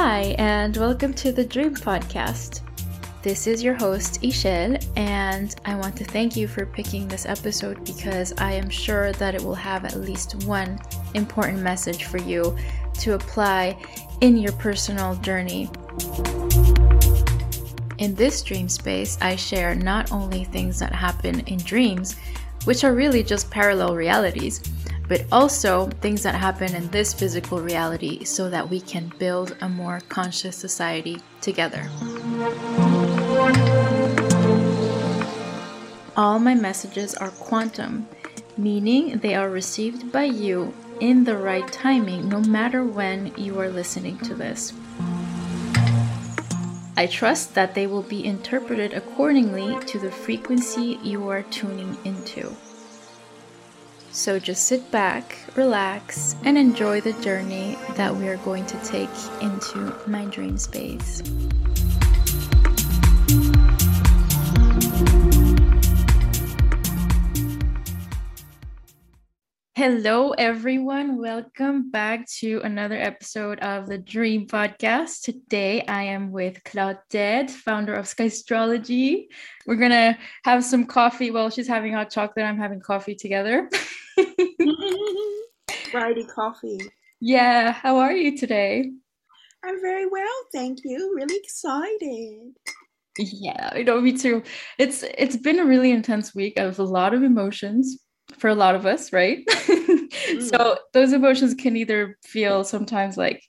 Hi, and welcome to the Dream Podcast. This is your host, Ixel, and I want to thank you for picking this episode because I am sure that it will have at least one important message for you to apply in your personal journey. In this dream space, I share not only things that happen in dreams, which are really just parallel realities, but also things that happen in this physical reality so that we can build a more conscious society together. All my messages are quantum, meaning they are received by you in the right timing, no matter when you are listening to this. I trust that they will be interpreted accordingly to the frequency you are tuning into. So just sit back, relax, and enjoy the journey that we are going to take into my dream space. Hello everyone, welcome back to another episode of the Dream Podcast. Today I am with Claudette, founder of Skystrology. We're going to have some coffee. Well, she's having hot chocolate, I'm having coffee together. Friday coffee. Yeah, how are you today? I'm very well, thank you. Really excited. Yeah, you know, me too. It's been a really intense week of a lot of emotions for a lot of us, right? So those emotions can either feel sometimes like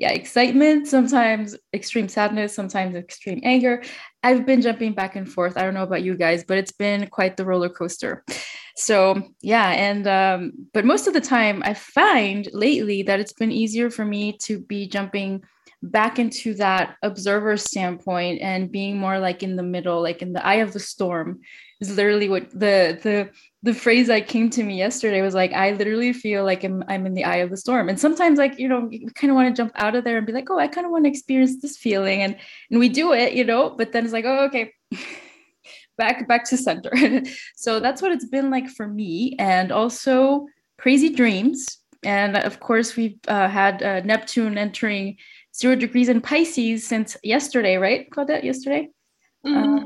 excitement, sometimes extreme sadness, sometimes extreme anger. I've been jumping back and forth. I don't know about you guys, but it's been quite the roller coaster. So yeah, and but most of the time I find lately that it's been easier for me to be jumping back into that observer standpoint and being more like in the middle, like in the eye of the storm is literally what the phrase that came to me yesterday was like, I literally feel like I'm in the eye of the storm. And sometimes, like, you know, you kind of want to jump out of there and be like, oh, I kind of want to experience this feeling. And we do it, you know, but then it's like, oh, okay, back to center. So that's what it's been like for me. And also crazy dreams. And of course we've had Neptune entering 0 degrees in Pisces since yesterday, right, Claudette? Yesterday? Mm-hmm.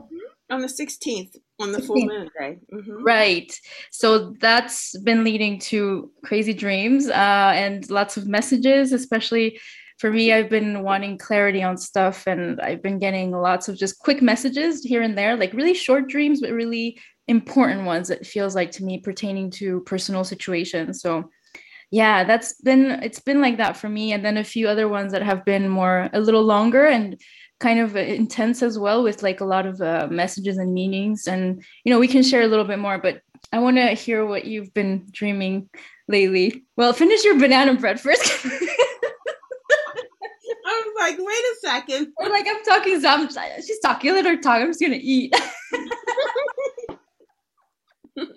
On the 16th, on the 16th. Full moon day. Mm-hmm. Right. So that's been leading to crazy dreams and lots of messages, especially for me. I've been wanting clarity on stuff, and I've been getting lots of just quick messages here and there, like really short dreams, but really important ones, it feels like to me, pertaining to personal situations. So yeah, it's been like that for me. And then a few other ones that have been more, a little longer and kind of intense as well, with like a lot of messages and meanings. And, you know, we can share a little bit more, but I want to hear what you've been dreaming lately. Well, finish your banana bread first. I was like, wait a second. Or like, I'm talking, she's talking, let her talk, I'm just going to eat. Because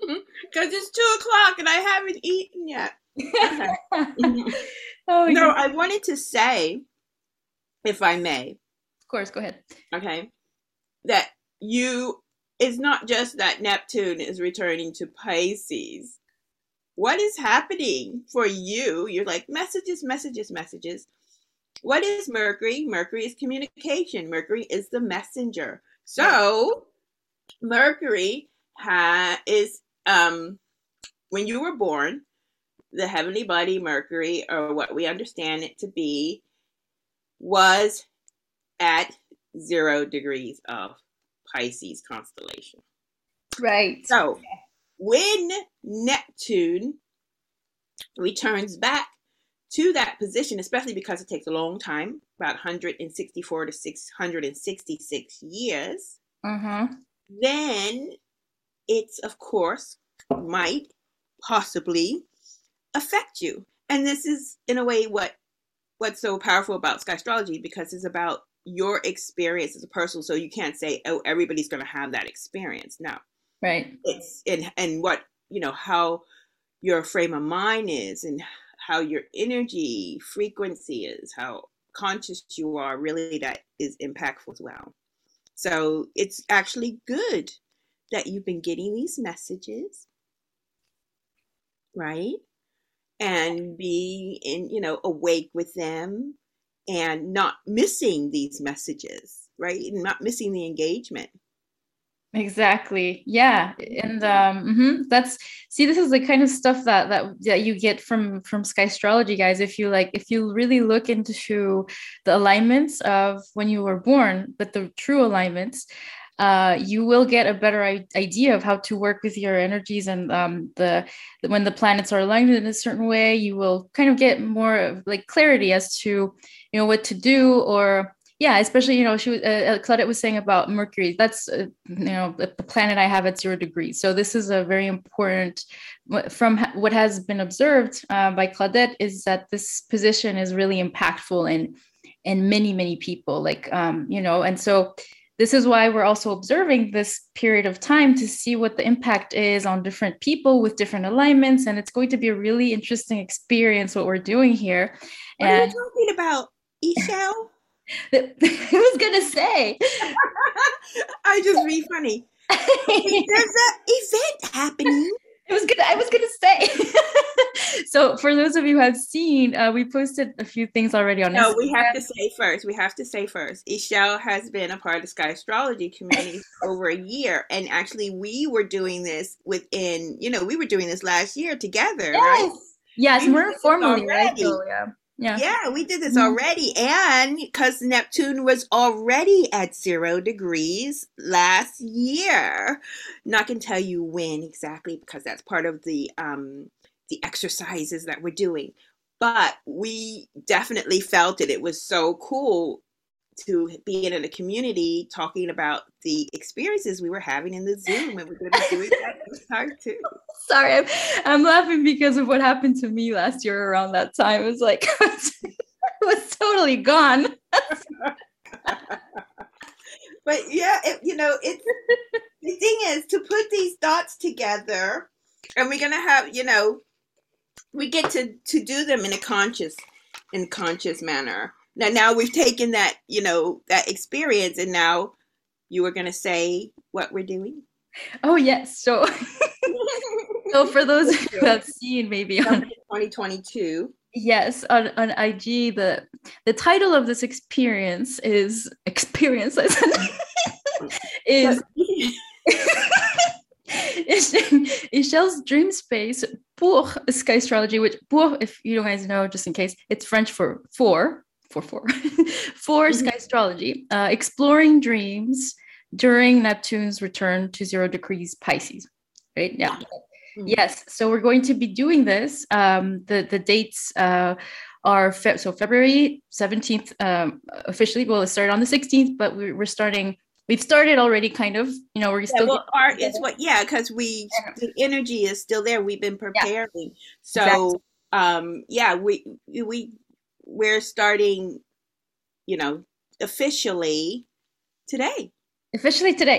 it's 2:00 and I haven't eaten yet. Okay. Oh, no, I wanted to say, if I may, of course, go ahead. Okay, that it's not just that Neptune is returning to Pisces. What is happening for you? You're like messages. What is Mercury? Mercury is communication. Mercury is the messenger. So Mercury is when you were born. The heavenly body, Mercury, or what we understand it to be, was at 0 degrees of Pisces constellation. Right. So when Neptune returns back to that position, especially because it takes a long time, about 164 to 666 years, then it's, of course, might possibly affect you. And this is in a way what's so powerful about Skystrology, because it's about your experience as a person. So you can't say, oh, everybody's going to have that experience. No, right. It's and what, you know, how your frame of mind is and how your energy frequency is, how conscious you are, really that is impactful as well. So it's actually good that you've been getting these messages, right? And being awake with them and not missing these messages, right? And not missing the engagement. Exactly. Yeah. And that's, see, this is the kind of stuff that you get from Skystrology, guys. If you really look into the alignments of when you were born, but the true alignments, you will get a better idea of how to work with your energies, and when the planets are aligned in a certain way, you will kind of get more of, like, clarity as to, you know, what to do. Or yeah, especially, you know, she was, Claudette was saying about Mercury. That's, the planet I have at 0 degrees. So this is a very important, from what has been observed by Claudette, is that this position is really impactful in many, many people. Like, and so this is why we're also observing this period of time to see what the impact is on different people with different alignments. And it's going to be a really interesting experience, what we're doing here. What are you talking about, Ixel? I was gonna say, I just be funny. There's an event happening. I was gonna say. So, for those of you who have seen, we posted a few things already on Instagram. No, we have to say first. Ixel has been a part of Skystrology community for over a year, and actually, we were doing this last year together. Yes, right? Yes, we're formally right. Yeah, we did this already. And because Neptune was already at 0 degrees last year, not going to tell you when exactly, because that's part of the exercises that we're doing. But we definitely felt it. It was so cool to be in a community talking about the experiences we were having in the Zoom, and we're going to be doing that this time too. Sorry, I'm laughing because of what happened to me last year around that time. It was like, I was totally gone. But yeah, it's the thing is to put these dots together, and we're going to have, we get to do them in a conscious manner. Now we've taken that, that experience, and now you were going to say what we're doing? Oh, yes. So, so for those who have seen maybe on 2022. Yes, on IG, the title of this experience is, Ixel's DreamSpace pour Skystrology, which pour, if you don't guys know, just in case, it's French for Skystrology, exploring dreams during Neptune's return to 0 degrees Pisces, right? Yeah. Mm-hmm. Yes. So we're going to be doing this. The dates are February 17th officially. Well, it started on the 16th, but we're starting. We've started already, kind of. We're still. Well, art is what. Yeah, because the energy is still there. We've been preparing. Yeah. So, exactly. We're starting, officially today.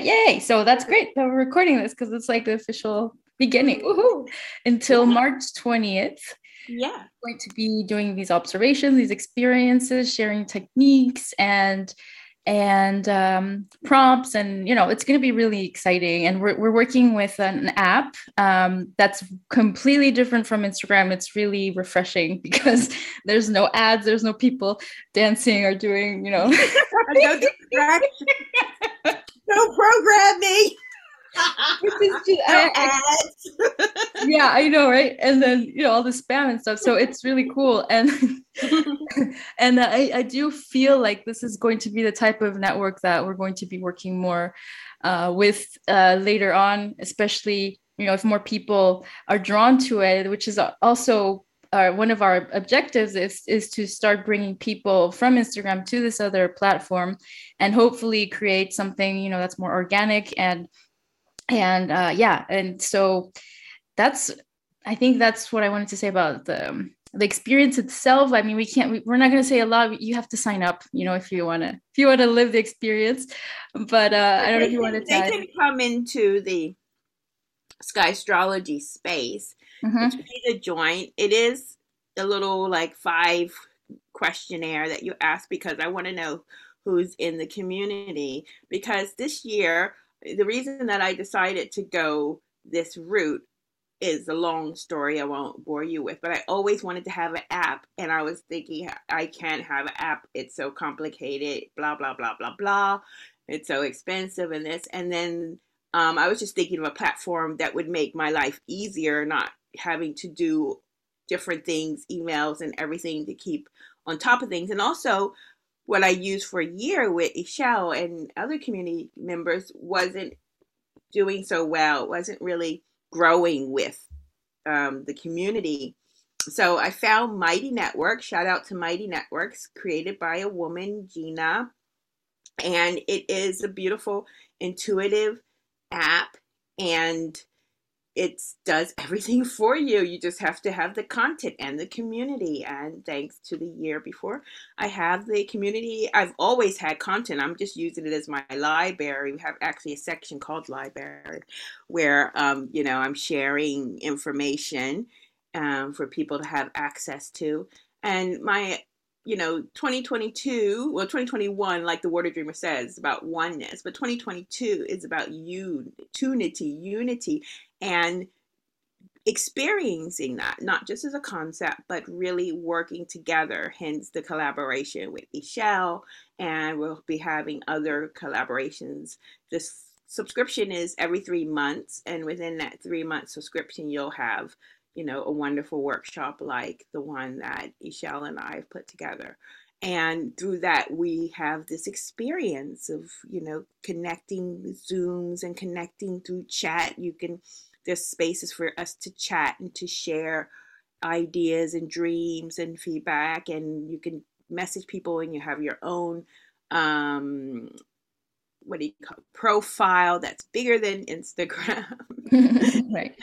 Yay. So that's great that we're recording this, because it's like the official beginning. Woohoo! Until March 20th. Yeah. We're going to be doing these observations, these experiences, sharing techniques and prompts, and it's going to be really exciting. And we're working with an app that's completely different from Instagram. It's really refreshing because there's no ads, there's no people dancing or doing no distraction, no programming. Yeah, I know, right? And then all the spam and stuff. So it's really cool, and I do feel like this is going to be the type of network that we're going to be working more with later on, especially if more people are drawn to it, which is also one of our objectives is to start bringing people from Instagram to this other platform, and hopefully create something that's more organic and so I think that's what I wanted to say about the experience itself. I mean, we're not going to say a lot. You have to sign up, if you want to live the experience. But I don't know if you want to. They can come into the Skystrology space. It's free to join. It is a little like 5 questionnaire that you ask, because I want to know who's in the community, because this year. The reason that I decided to go this route is a long story I won't bore you with, but I always wanted to have an app, and I was thinking, I can't have an app, it's so complicated, blah, blah, blah, blah, blah, it's so expensive and this, and then I was just thinking of a platform that would make my life easier, not having to do different things, emails and everything to keep on top of things. And also what I used for a year with Ixel and other community members wasn't doing so well. It wasn't really growing with the community. So I found Mighty Networks. Shout out to Mighty Networks, created by a woman, Gina. And it is a beautiful, intuitive app, and it does everything for you. You just have to have the content and the community. And thanks to the year before, I have the community. I've always had content. I'm just using it as my library. We have actually a section called library where, you know, I'm sharing information for people to have access to. And my, you know, 2021, like the Water Dreamer says, about oneness. But 2022 is about unity. And experiencing that, not just as a concept, but really working together, hence the collaboration with Ixel, and we'll be having other collaborations. This subscription is every 3 months, and within that 3 month subscription, you'll have, you know, a wonderful workshop like the one that Ixel and I have put together. And through that, we have this experience of, you know, connecting with Zooms and connecting through chat. You can, there's spaces for us to chat and to share ideas and dreams and feedback. And you can message people, and you have your own, profile that's bigger than Instagram. Right.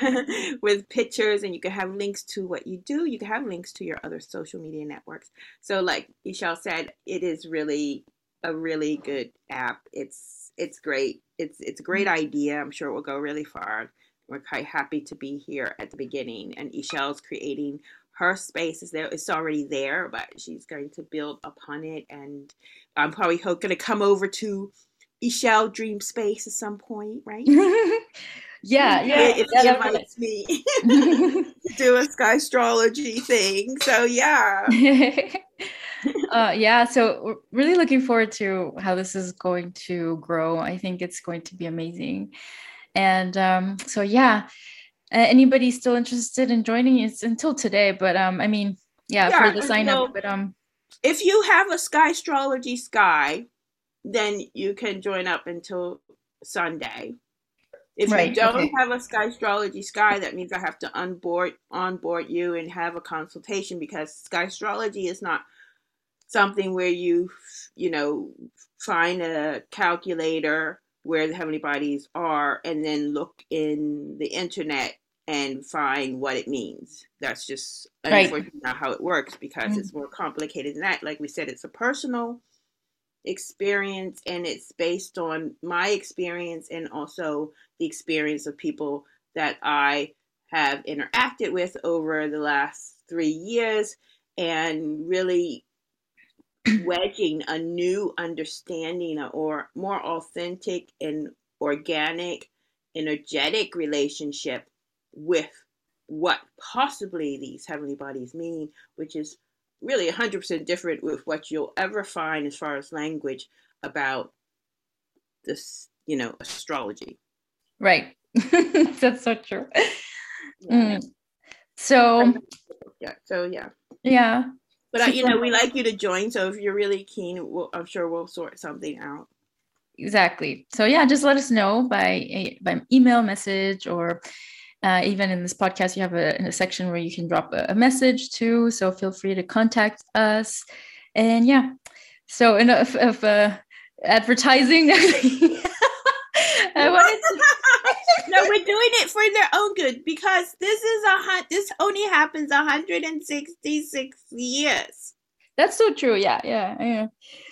With pictures, and you can have links to what you do. You can have links to your other social media networks. So like Ixel said, it is really a really good app. It's great. It's a great idea. I'm sure it will go really far. We're quite happy to be here at the beginning, and Ixel's creating her space. Is there, it's already there, but she's going to build upon it, and I'm probably going to come over to Ixel DreamSpace at some point, right? Yeah. If she invites me to do a Skystrology thing. So, yeah. So we're really looking forward to how this is going to grow. I think it's going to be amazing. And anybody still interested in joining? It's until today, but for the sign up. But if you have a Skystrology Sky, then you can join up until Sunday. If you don't have a Skystrology Sky, that means I have to onboard you and have a consultation, because Skystrology is not something where you find a calculator where the heavenly bodies are and then look in the internet and find what it means. That's just unfortunately not how it works, because it's more complicated than that. Like we said, it's a personal experience, and it's based on my experience and also the experience of people that I have interacted with over the last 3 years, and really wedging a new understanding or more authentic and organic, energetic relationship with what possibly these heavenly bodies mean, which is really 100% different with what you'll ever find as far as language about this, astrology. Right. That's so true. Yeah. So. Yeah. But, we like you to join. So if you're really keen, I'm sure we'll sort something out. Exactly. So, yeah, just let us know by email, message, or even in this podcast, you have a section where you can drop a message too. So feel free to contact us. And yeah, so enough of advertising. No, we're doing it for their own good, because this only happens 166 years. That's so true. Yeah.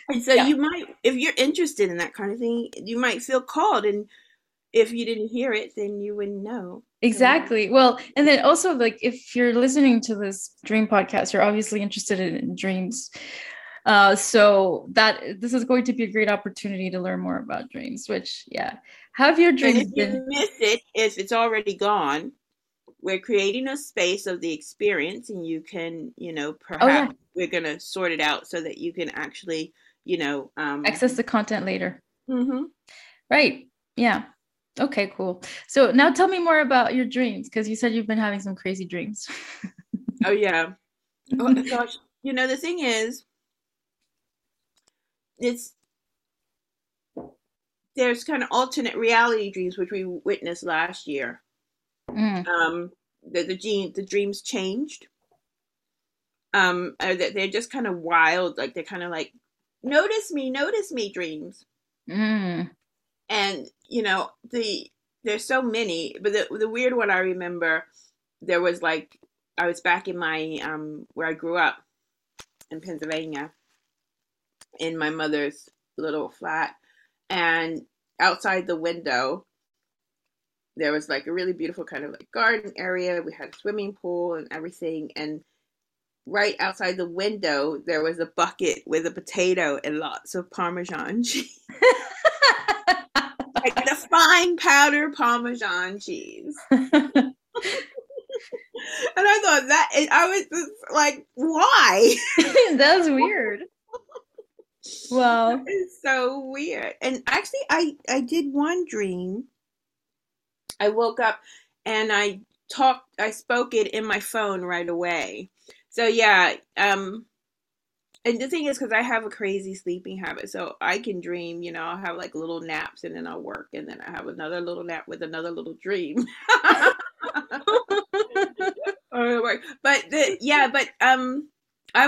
And so you might, if you're interested in that kind of thing, you might feel called, and if you didn't hear it, then you wouldn't know. Exactly. Well, and then also, like, if you're listening to this dream podcast, you're obviously interested in dreams. So that this is going to be a great opportunity to learn more about dreams, which have your dreams. And if you miss it, if it's already gone, we're creating a space of the experience, and you can, you know, perhaps we're going to sort it out so that you can actually, you know, access the content later. Mm-hmm. Right. Yeah. Okay, cool. So now tell me more about your dreams, because you said you've been having some crazy dreams. Oh, yeah. Oh, gosh. You know, the thing is, there's kind of alternate reality dreams, which we witnessed last year. Mm. The dreams changed. They're just kind of wild. Like, they're kind of like, notice me dreams. Mm. And, you know, there's so many, but the weird one I remember, there was like, I was back in my, where I grew up in Pennsylvania, in my mother's little flat, and outside the window, there was like a really beautiful kind of like garden area. We had a swimming pool and everything. And right outside the window, there was a bucket with a potato and lots of Parmesan cheese. Like the fine powder Parmesan cheese. And I thought that, I was just like, why? That was weird. Wow. It's so weird. And actually, I did one dream. I woke up and I spoke it in my phone right away. So yeah, and the thing is, because I have a crazy sleeping habit, so I can dream, you know, I'll have like little naps and then I'll work and then I have another little nap with another little dream. But I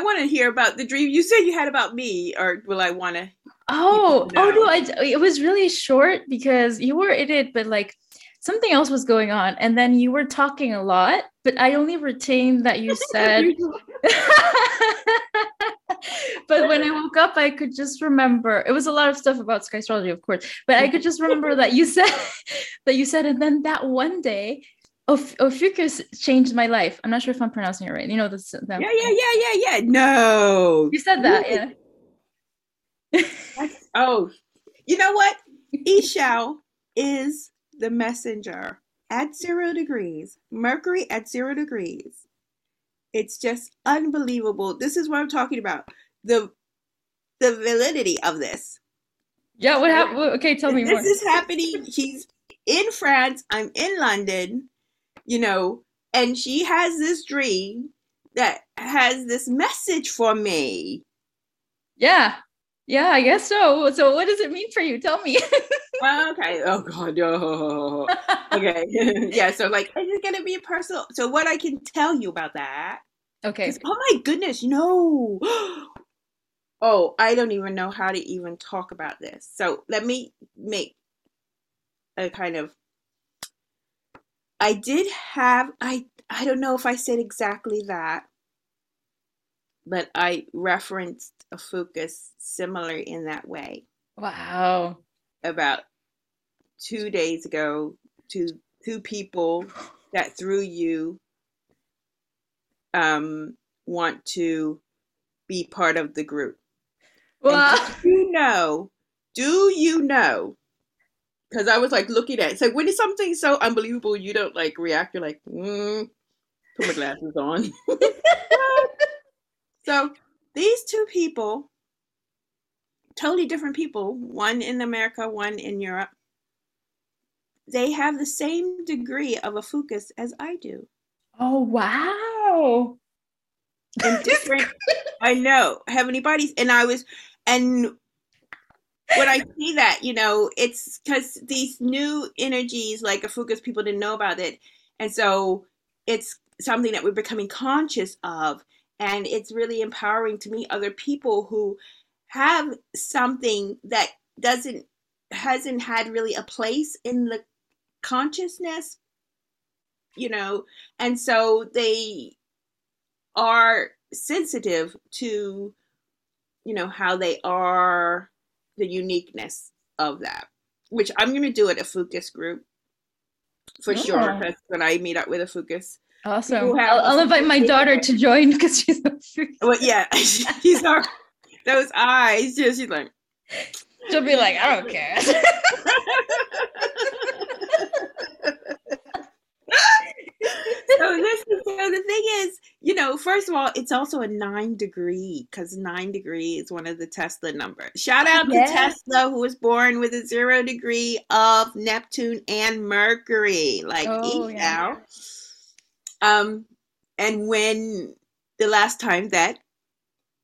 want to hear about the dream you said you had about me, or will I want to? It was really short because you were in it, but like something else was going on, and then you were talking a lot, but I only retained that you said. But when I woke up, I could just remember, it was a lot of stuff about Skystrology, of course, but I could just remember that you said, and then that one day, Ophiuchus changed my life. I'm not sure if I'm pronouncing it right. You know, this. Yeah. No. You said that, yeah. Oh, you know what? Ixel is the messenger at 0 degrees. Mercury at 0 degrees. It's just unbelievable. This is what I'm talking about. The validity of this. Yeah, what happened? Okay, tell me more. This is happening. He's in France. I'm in London, you know, and she has this dream that has this message for me. Yeah. Yeah, I guess so. So what does it mean for you? Tell me. Okay. Oh, God. Oh. Okay. Yeah. So like, it's going to be personal. So what I can tell you about that. Okay. Oh, my goodness. No. Oh, I don't even know how to even talk about this. So let me make a kind of. I did have. I don't know if I said exactly that. But I referenced Ophiuchus similar in that way. Wow. About 2 days ago to two people that through you want to be part of the group. Wow. Do you know? Because I was like looking at it. It's like when it's something so unbelievable, you don't like react. You're like, put my glasses on. So these two people, totally different people, one in America, one in Europe, they have the same degree of Ophiuchus as I do. Oh, wow. And different, I know, heavenly bodies. And when I see that, you know, it's because these new energies, like Ophiuchus, people didn't know about it. And so it's something that we're becoming conscious of. And it's really empowering to meet other people who have something that hasn't had really a place in the consciousness, you know, and so they are sensitive to, you know, how they are, the uniqueness of that, which I'm going to do at a focus group for sure, because when I meet up with a focus. Awesome. I'll invite my daughter to join because she's a freak. Well, yeah, she's our those eyes. Yeah, she's like, she'll be like, I don't care. So the thing is, you know, first of all, it's also a 9 degree, because 9 degree is one of the Tesla numbers. Shout out to Tesla, who was born with a 0 degree of Neptune and Mercury, like Ixel. Yeah. And when the last time that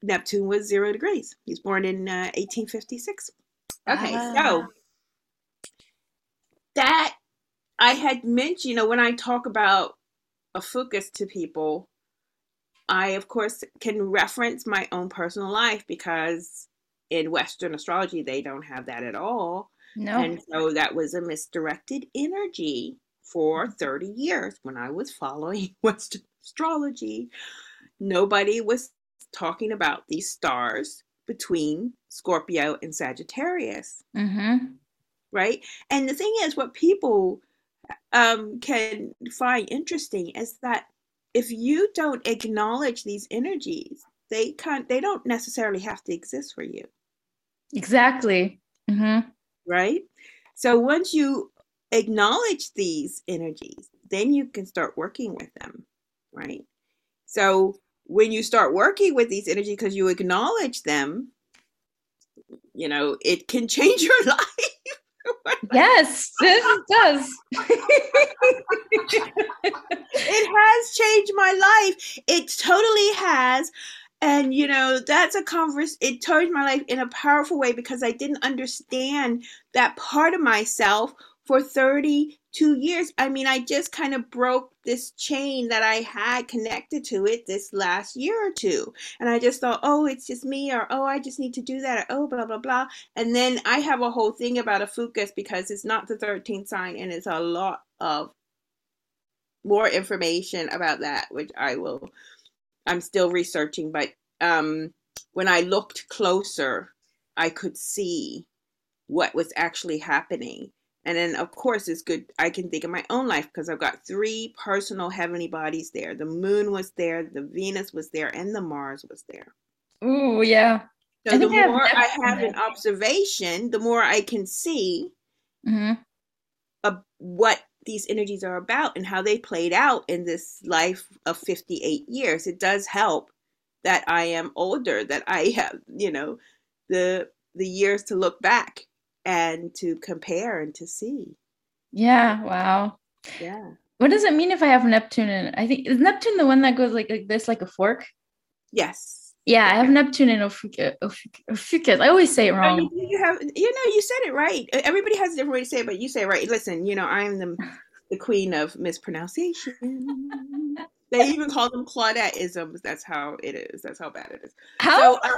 Neptune was 0 degrees, he's born in 1856. Okay, so that I had mentioned, you know, when I talk about Ophiuchus to people, I, of course, can reference my own personal life, because in Western astrology, they don't have that at all. No. And so that was a misdirected energy for 30 years when I was following Western astrology. Nobody was talking about these stars between Scorpio and Sagittarius. Mm-hmm. Right? And the thing is, what people can find interesting is that if you don't acknowledge these energies, they don't necessarily have to exist for you. Exactly. Mm-hmm. Right? So once you acknowledge these energies, then you can start working with them. Right? So when you start working with these energies, because you acknowledge them, you know, it can change your life. Yes, this does. It has changed my life. It totally has. And, you know, that's a converse. It changed my life in a powerful way, because I didn't understand that part of myself for 32 years. I mean, I just kind of broke this chain that I had connected to it this last year or two. And I just thought, oh, it's just me, or, oh, I just need to do that, or, oh, blah, blah, blah. And then I have a whole thing about Ophiuchus, because it's not the 13th sign, and it's a lot of more information about that, which I'm still researching. But when I looked closer, I could see what was actually happening. And then, of course, it's good. I can think of my own life, because I've got 3 personal heavenly bodies there. The moon was there, the Venus was there, and the Mars was there. Oh, yeah. So the more I have an observation, the more I can see what these energies are about and how they played out in this life of 58 years. It does help that I am older, that I have, you know, the years to look back and to compare and to see. Yeah. Wow. Yeah. What does it mean if I have Neptune in it? I think, is Neptune the one that goes like this, like a fork? Yes. Yeah, I have Neptune in Ophiuchus. I always say it wrong. You said it right. Everybody has a different way to say it, but you say it right. Listen, you know, I'm the queen of mispronunciation. They even call them Claudette-isms. That's how it is. That's how bad it is. How? So,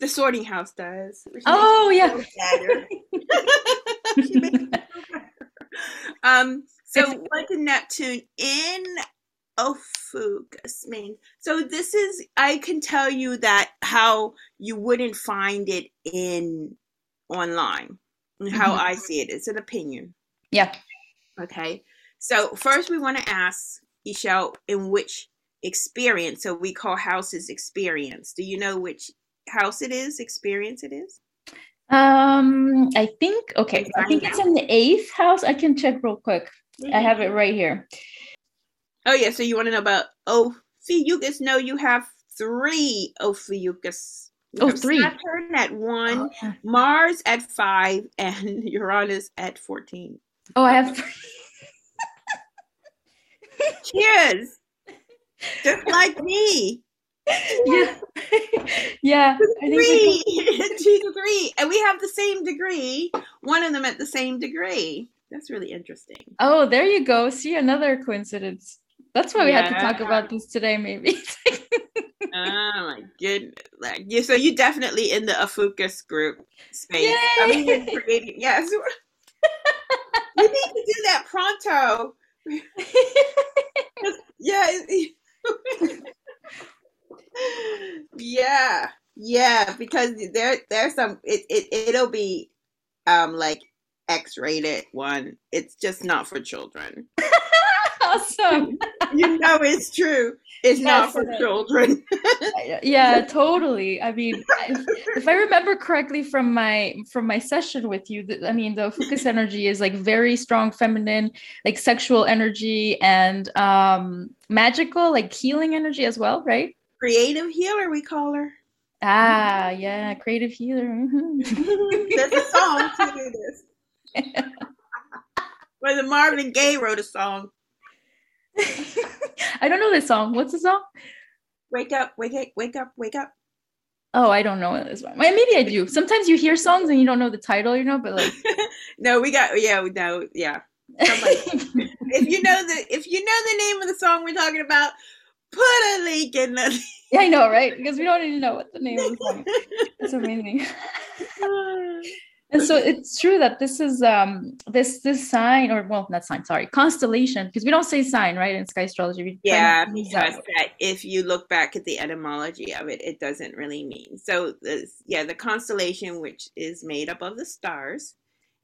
the sorting house does. Oh, yeah. She makes it so better. So what did Neptune in Ophiuchus mean? So this is, I can tell you that how you wouldn't find it in online. How I see it. It's an opinion. Yeah. Okay. So first we want to ask, Ixel, in which experience, so we call houses experience. Do you know which house it is, experience it is? I think it's in the 8th house. I can check real quick. Mm-hmm. I have it right here. Oh, yeah. So you want to know about Ophiuchus? No, you have 3 Ophiuchus. You have 3. Saturn at 1, Mars at 5, and Uranus at 14. Oh, I have 3. Cheers. Just like me. Yeah. Yeah. Two degree. And we have the same degree. One of them at the same degree. That's really interesting. Oh, there you go. See, another coincidence. That's why we had to talk about this today, maybe. Oh my goodness. Like, yeah, so you're definitely in the Ophiuchus group space. Yay! I mean, you're creating, yes. You need to do that pronto. yeah, because there's some it'll be like X-rated one. It's just not for children. Awesome. You know it's true. is not for children. Yeah, totally. I mean, if I remember correctly from my session with you, I mean, the Ophiuchus energy is like very strong feminine, like sexual energy and magical, like healing energy as well, right? Creative healer, we call her. Ah, yeah, creative healer. Mm-hmm. There's a song to do this. Yeah. Well, the Marvin Gaye wrote a song. I don't know this song. What's the song? Wake up, wake up, wake up, wake up. Oh, I don't know this one. Well, maybe I do. Sometimes you hear songs and you don't know the title, you know, but like. No, we got, yeah, no, yeah. If you know the name of the song we're talking about, put a link in the. Yeah, I know, right? Because we don't even know what the name of the song is. That's amazing. And so it's true that this is this sign, or well, not sign, sorry, constellation, because we don't say sign, right, in Sky Astrology. Yeah, because that if you look back at the etymology of it, it doesn't really mean. So, the constellation, which is made up of the stars,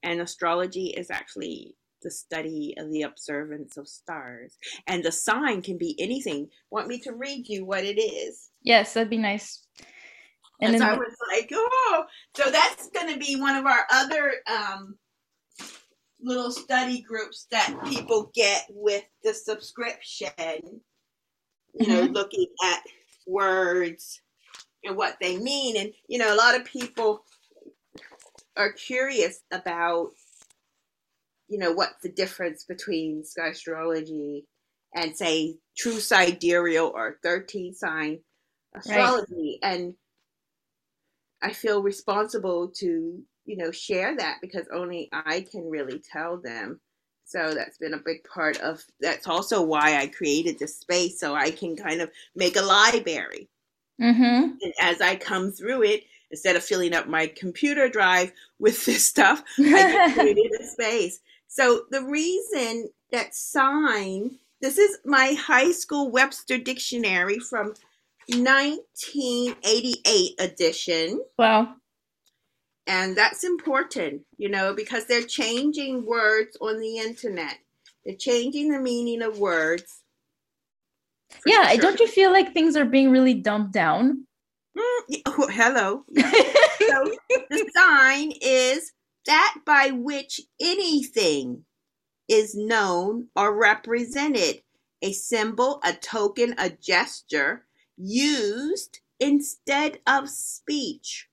and astrology is actually the study of the observance of stars. And the sign can be anything. Want me to read you what it is? Yes, that'd be nice. And so I was like, oh, so that's going to be one of our other little study groups that people get with the subscription, you know, looking at words and what they mean. And, you know, a lot of people are curious about, you know, what's the difference between Sky Astrology and, say, true sidereal or 13 sign astrology. Right. And I feel responsible to, you know, share that because only I can really tell them. So that's been a big part of, that's also why I created this space, so I can kind of make a library. Mm-hmm. And as I come through it, instead of filling up my computer drive with this stuff, I created a space. So the reason that sign, this is my high school Webster dictionary from 1988 edition. Wow. And that's important, you know, because they're changing words on the internet. They're changing the meaning of words. Yeah, sure. Don't you feel like things are being really dumbed down? Oh, hello. Yeah. So the sign is that by which anything is known or represented, a symbol, a token, a gesture, used instead of speech.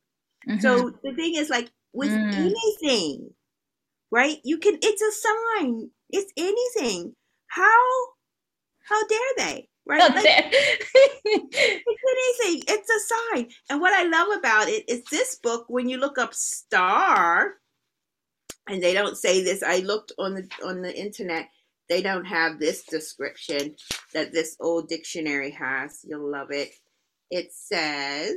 Mm-hmm. So the thing is, like, with anything, right? You can, it's a sign, it's anything. How dare they, right? Like, it's anything, it's a sign. And what I love about it is this book, when you look up star, and they don't say this, I looked on the internet, they don't have this description that this old dictionary has. You'll love it. It says,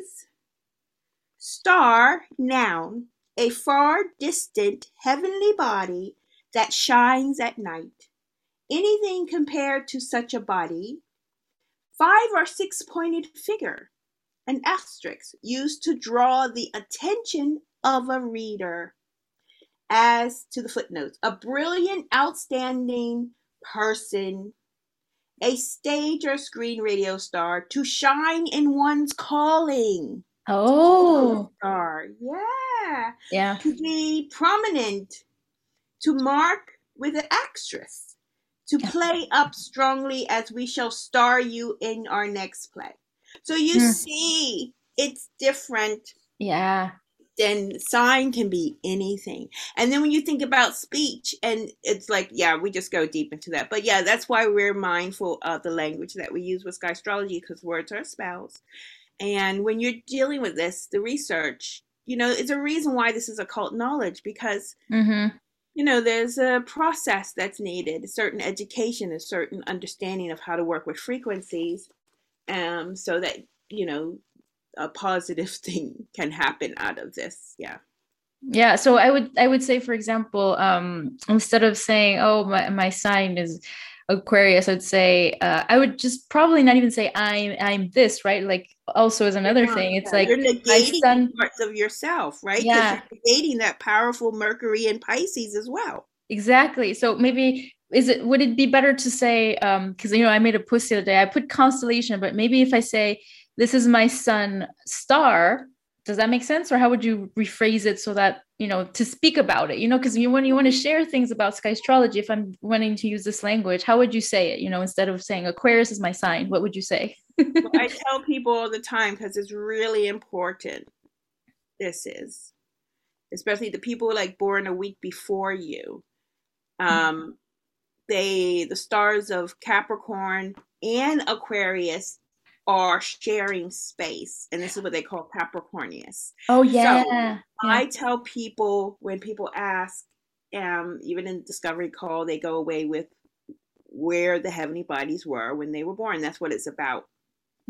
star, noun, a far distant heavenly body that shines at night. Anything compared to such a body, 5 or 6 pointed figure, an asterisk used to draw the attention of a reader. As to the footnotes, a brilliant, outstanding person, a stage or screen radio star, to shine in one's calling. Oh, star, yeah, to be prominent, to mark with an asterisk, to play up strongly as we shall star you in our next play. So you see, it's different. Yeah. Then sign can be anything. And then when you think about speech, and it's like, yeah, we just go deep into that. But yeah, that's why we're mindful of the language that we use with Skystrology, because words are spells. And when you're dealing with this, the research, you know, it's a reason why this is occult knowledge, because, you know, there's a process that's needed, a certain education, a certain understanding of how to work with frequencies, so that, you know, a positive thing can happen out of this. Yeah. So I would say, for example, instead of saying, oh, my sign is Aquarius, I'd say, I would just probably not even say I'm this, right? Like, also is another thing. It's like you're negating parts of yourself, right? Yeah. You're negating that powerful Mercury in Pisces as well. Exactly. So maybe would it be better to say, because, you know, I made a post the other day, I put constellation, but maybe if I say, this is my sun star, does that make sense? Or how would you rephrase it so that, you know, to speak about it, you know, because you want to share things about Skystrology, if I'm wanting to use this language, how would you say it? You know, instead of saying Aquarius is my sign, what would you say? Well, I tell people all the time, because it's really important. This is, especially the people like born a week before you. Mm-hmm. The stars of Capricorn and Aquarius are sharing space, and this is what they call Capricornius. Oh yeah. So yeah. I tell people, when people ask, even in Discovery Call, they go away with where the heavenly bodies were when they were born. That's what it's about.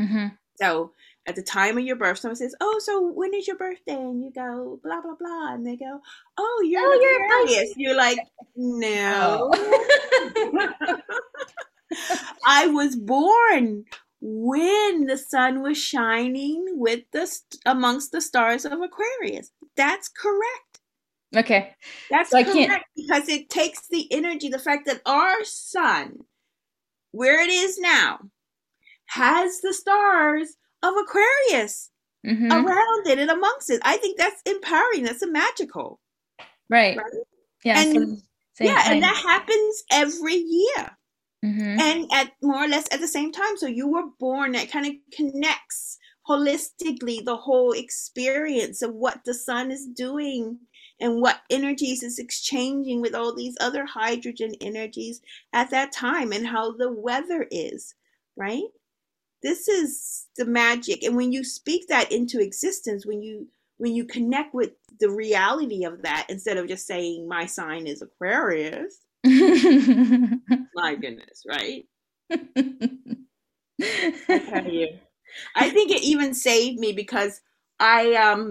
Mm-hmm. So at the time of your birth, someone says, "Oh, so when is your birthday?" And you go, "Blah blah blah," and they go, "Oh, you're Aquarius." You're like, "No, I was born when the sun was shining with amongst the stars of Aquarius." That's correct. Okay. That's so correct, because it takes the energy, the fact that our sun, where it is now, has the stars of Aquarius mm-hmm. around it and amongst it. I think that's empowering. That's a magical. Right. Yeah. And, and that happens every year. Mm-hmm. And at more or less at the same time. So you were born, that kind of connects holistically the whole experience of what the sun is doing and what energies it's exchanging with all these other hydrogen energies at that time, and how the weather is, right? This is the magic. And when you speak that into existence, when you connect with the reality of that, instead of just saying my sign is Aquarius, my goodness, right? I think it even saved me, because I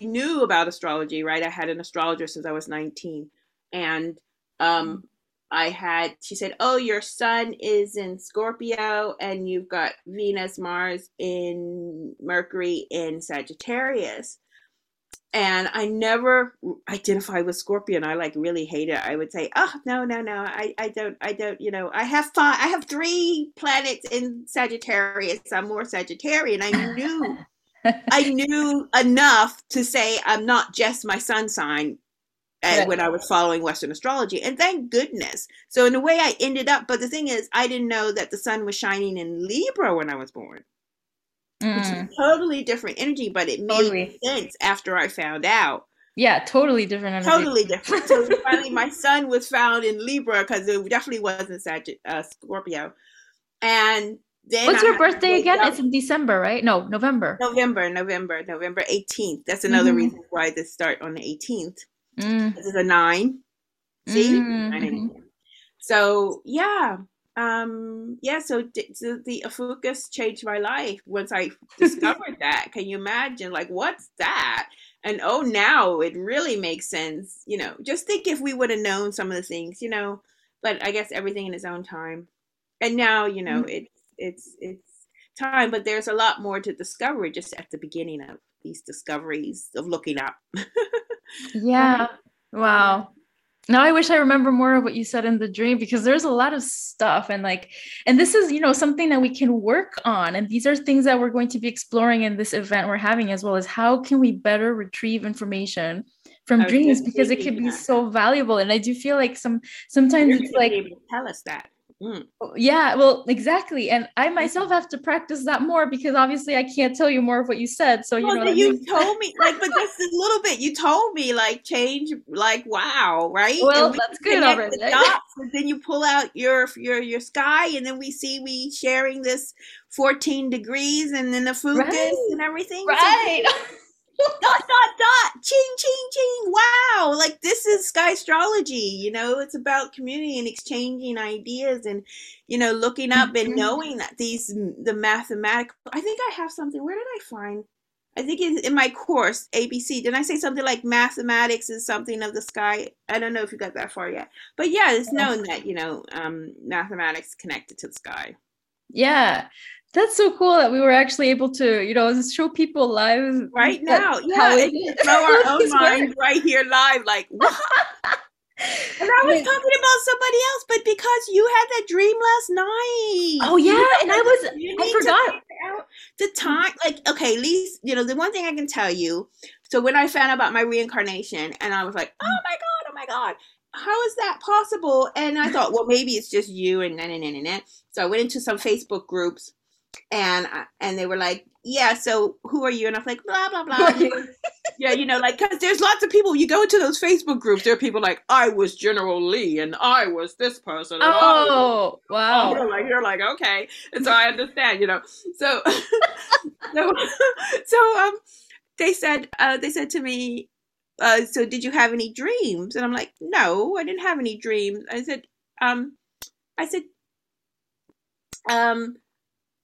knew about astrology, right? I had an astrologer since I was 19, and she said, "Oh, your sun is in Scorpio, and you've got Venus, Mars in Mercury in Sagittarius." And I never identified with Scorpio, and I really hate it. I would say, "Oh, no, I don't, you know, I have three planets in Sagittarius. I'm more Sagittarian." I knew enough to say I'm not just my sun sign when I was following Western astrology, and thank goodness. So in a way I ended up, but the thing is, I didn't know that the sun was shining in Libra when I was born. It's totally different energy, but it made sense after I found out. Yeah, totally different energy. Totally different. So finally, my sun was found in Libra, because it definitely wasn't Scorpio. And then what's your birthday again? It's in December, right? No, November. November 18th. That's another reason why this start on the 18th. This is a 9. See? 9-18. So yeah. So the Ophiuchus changed my life once I discovered that. Can you imagine? Like, what's that? And now it really makes sense. You know, just think if we would have known some of the things, you know, but I guess everything in its own time. And now, you know, it's time, but there's a lot more to discover just at the beginning of these discoveries of looking up. Yeah. Wow. Now I wish I remember more of what you said in the dream, because there's a lot of stuff, and this is, you know, something that we can work on. And these are things that we're going to be exploring in this event we're having, as well as how can we better retrieve information from dreams, because it could be so valuable. And I do feel like sometimes it's like, tell us that. Yeah, well, exactly. And I myself have to practice that more, because obviously I can't tell you more of what you said. So, you told me, but that's a little bit, you told me, change, wow, right? Well, that's good already. The dots, and then you pull out your sky, and then we sharing this 14 degrees and then the focus and everything. Right. So, dot, dot, dot, ching, ching, ching. Wow. This is Skystrology, you know, it's about community and exchanging ideas and, you know, looking up and knowing that the mathematical, I think I have something. Where did I find? I think in my course, ABC, didn't I say something like mathematics is something of the sky? I don't know if you got that far yet, but yeah, it's known that, you know, mathematics connected to the sky. Yeah. That's so cool that we were actually able to, you know, show people live right now. Yeah, blow our own minds right here live. Like, what? And I was talking about somebody else, but because you had that dream last night. Oh yeah, and I forgot. The time, like, okay, at least, you know, the one thing I can tell you, so when I found out about my reincarnation, and I was like, oh my God, how is that possible? And I thought, well, maybe it's just you and. So I went into some Facebook groups, and they were like, yeah, so who are you? And I'm like, blah, blah, blah. Yeah, you know, like, because there's lots of people, you go into those Facebook groups, there are people like, I was General Lee, and I was this person. And oh, wow. Oh, you're like, okay. And so I understand, you know. So, they said to me, so did you have any dreams? And I'm like, no, I didn't have any dreams. I said, I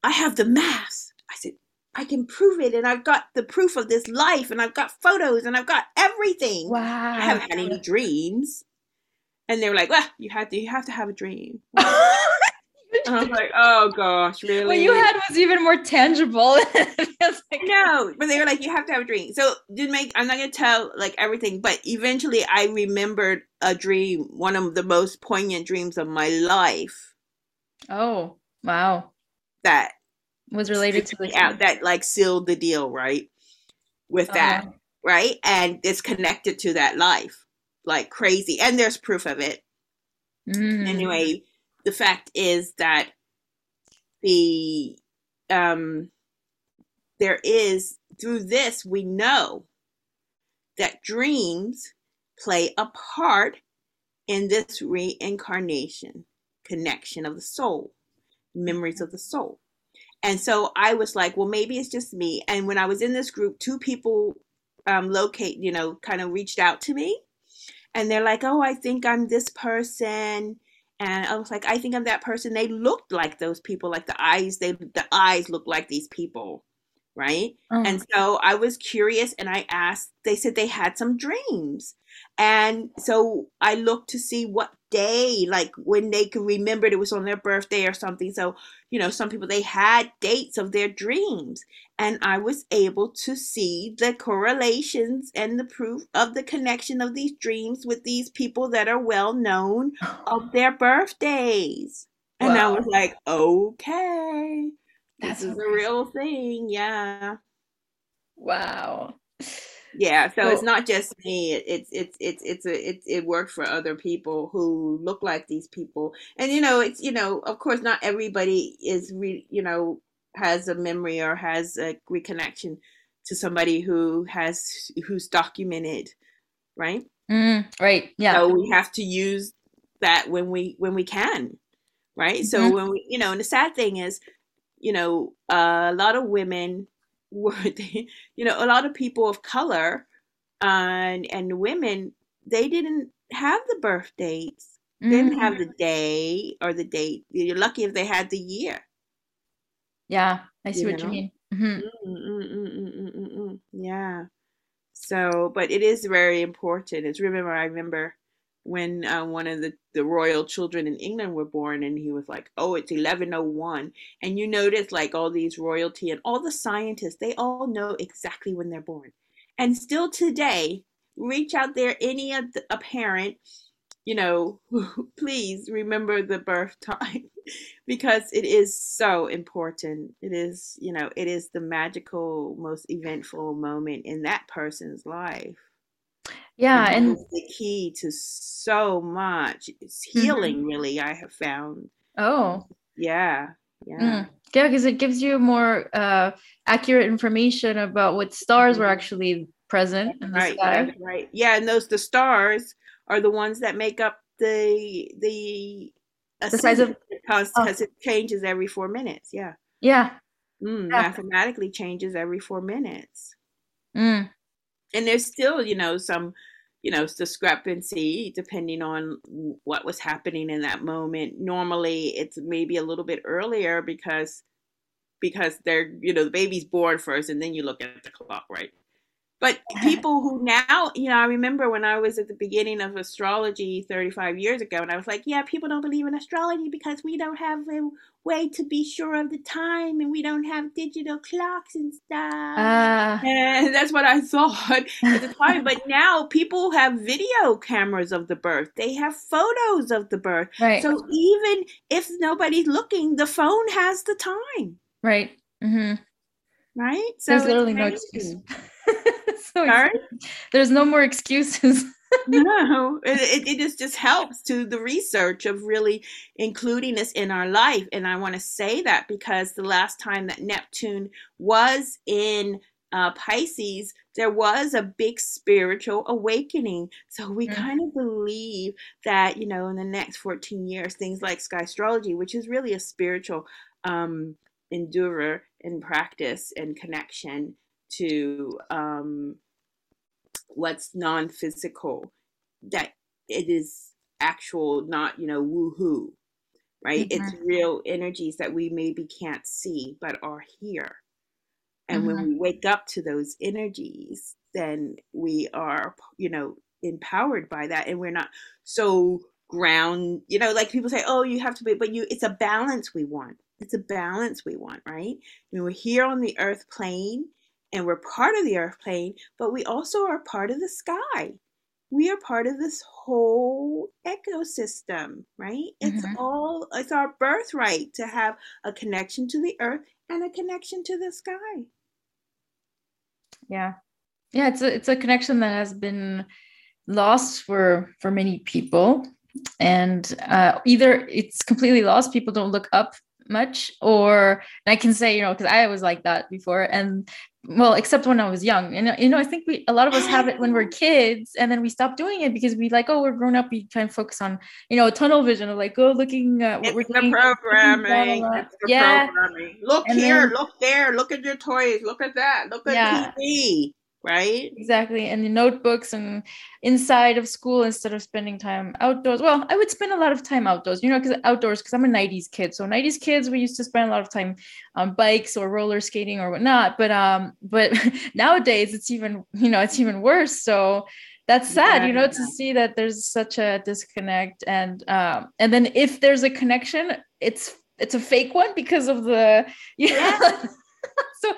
have the math. I said, I can prove it, and I've got the proof of this life, and I've got photos, and I've got everything. Wow. I haven't had any dreams. And they were like, well, you have to have a dream. And I was like, oh gosh, really? What you had was even more tangible. No, but they were like, you have to have a dream. So I'm not going to tell like everything, but eventually I remembered a dream, one of the most poignant dreams of my life. Oh, wow. That was related to the out, that like sealed the deal, right? With that, right? And it's connected to that life like crazy. And there's proof of it. Mm. Anyway, the fact is that the there is, through this, we know that dreams play a part in this reincarnation connection of the soul, memories of the soul. And so I was like, well, maybe it's just me. And when I was in this group, two people kind of reached out to me, and they're like, oh, I think I'm this person. And I was like, I think I'm that person. They looked like those people, like the eyes looked like these people. Right. Oh. And so I was curious, and I asked, they said they had some dreams. And so I looked to see what day, like when they could remember it was on their birthday or something. So, you know, some people, they had dates of their dreams, and I was able to see the correlations and the proof of the connection of these dreams with these people that are well known of their birthdays. Wow. And I was like, okay, this is a real thing. Yeah. Wow. Yeah, so it's not just me. It worked for other people who look like these people, and of course, not everybody is has a memory or has a reconnection to somebody who's documented, right? Mm, right. Yeah. So we have to use that when we can, right? Mm-hmm. So when we, and the sad thing is, a lot of women. A lot of people of color and women, they didn't have the birth dates. Mm-hmm. They didn't have the day or the date. You're lucky if they had the year. Yeah, I see what you mean. Mm-hmm. Mm-hmm. Yeah. So, but it is very important. I remember when one of the royal children in England were born, and he was like, oh, it's 1101. And you notice like all these royalty and all the scientists, they all know exactly when they're born. And still today, reach out there, a parent, please remember the birth time, because it is so important. It is, it is the magical, most eventful moment in that person's life. Yeah, and the key to so much is healing. Mm-hmm. Really, I have found. Oh, yeah, yeah, because it gives you more accurate information about what stars were actually present in the sky. Right. Yeah, and the stars are the ones that make up the size of, because it changes every 4 minutes. Yeah. Yeah. Mathematically changes every 4 minutes. Mm. And there's still, some, discrepancy depending on what was happening in that moment. Normally, it's maybe a little bit earlier because they're, the baby's born first, and then you look at the clock, right? But people who now, you know, I remember when I was at the beginning of astrology 35 years ago, and I was like, yeah, people don't believe in astrology because we don't have a way to be sure of the time, and we don't have digital clocks and stuff. And that's what I thought at the time. But now people have video cameras of the birth. They have photos of the birth. Right. So even if nobody's looking, the phone has the time. Right. Mm-hmm. Right? So there's literally no excuse. Sorry? There's no more excuses. No, it just helps to the research of really including this in our life. And I want to say that because the last time that Neptune was in Pisces, there was a big spiritual awakening. So we kind of believe that, you know, in the next 14 years, things like Skystrology, which is really a spiritual endeavor and practice and connection to what's non-physical, that it is actual, not, you know, woohoo, right? Mm-hmm. It's real energies that we maybe can't see but are here. And when we wake up to those energies, then we are, you know, empowered by that, and we're not so ground, you know, like people say, oh, you have to be, but it's a balance we want. It's a balance we want, right? And we're here on the earth plane, and we're part of the earth plane, but we also are part of the sky. We are part of this whole ecosystem, right? It's all, it's our birthright to have a connection to the earth and a connection to the sky. Yeah. Yeah. It's a connection that has been lost for many people, and either it's completely lost. People don't look up much, or I can say, you know, because I was like that before, and well, except when I was young, and you know, I think a lot of us have it when we're kids, and then we stop doing it because we like, oh, we're grown up, we try and focus on, you know, tunnel vision of like, oh, looking at what we're doing, programming, programming. Look and here, then, look there, look at your toys, look at that, look at TV, right? Exactly, and the notebooks and inside of school instead of spending time outdoors. Well, I would spend a lot of time outdoors, you know, because I'm a 90s kid. So 90s kids, we used to spend a lot of time on bikes or roller skating or whatnot. But nowadays it's even, you know, it's even worse. So that's sad, you know, to see that there's such a disconnect, and then if there's a connection, it's a fake one because of the So